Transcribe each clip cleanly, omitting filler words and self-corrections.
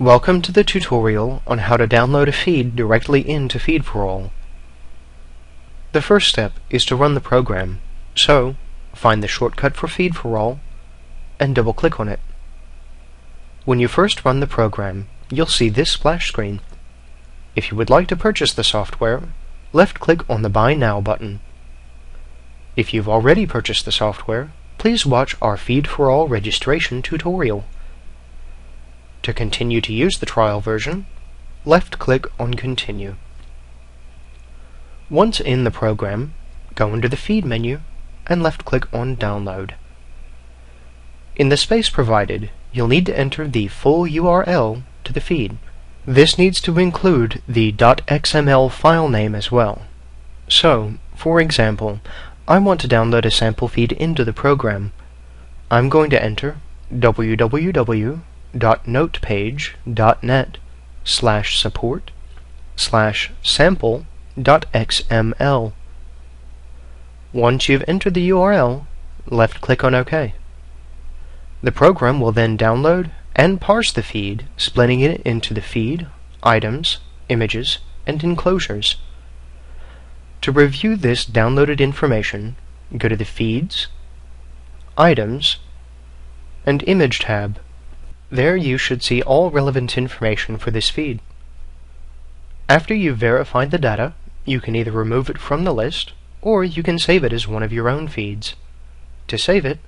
Welcome to the tutorial on how to download a feed directly into FeedForAll. The first step is to run the program, so find the shortcut for FeedForAll and double-click on it. When you first run the program, you'll see this splash screen. If you would like to purchase the software, left-click on the Buy Now button. If you've already purchased the software, please watch our FeedForAll registration tutorial. To continue to use the trial version, left-click on Continue. Once in the program, go into the Feed menu and left-click on Download. In the space provided, you'll need to enter the full URL to the feed. This needs to include the .xml file name as well. So, for example, I want to download a sample feed into the program. I'm going to enter www.notepage.net/support/sample.xml. Once you've entered the URL, left-click on OK. The program will then download and parse the feed, splitting it into the feed, items, images, and enclosures. To review this downloaded information, go to the Feeds, Items, and Image tab. There you should see all relevant information for this feed. After you've verified the data, you can either remove it from the list, or you can save it as one of your own feeds. To save it,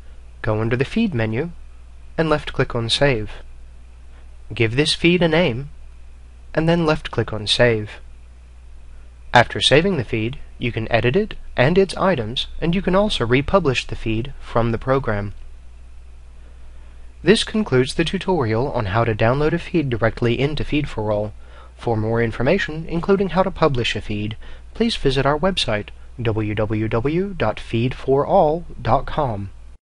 go under the Feed menu and left-click on Save. Give this feed a name, and then left-click on Save. After saving the feed, you can edit it and its items, and you can also republish the feed from the program. This concludes the tutorial on how to download a feed directly into FeedForAll. For more information, including how to publish a feed, please visit our website, www.feedforall.com.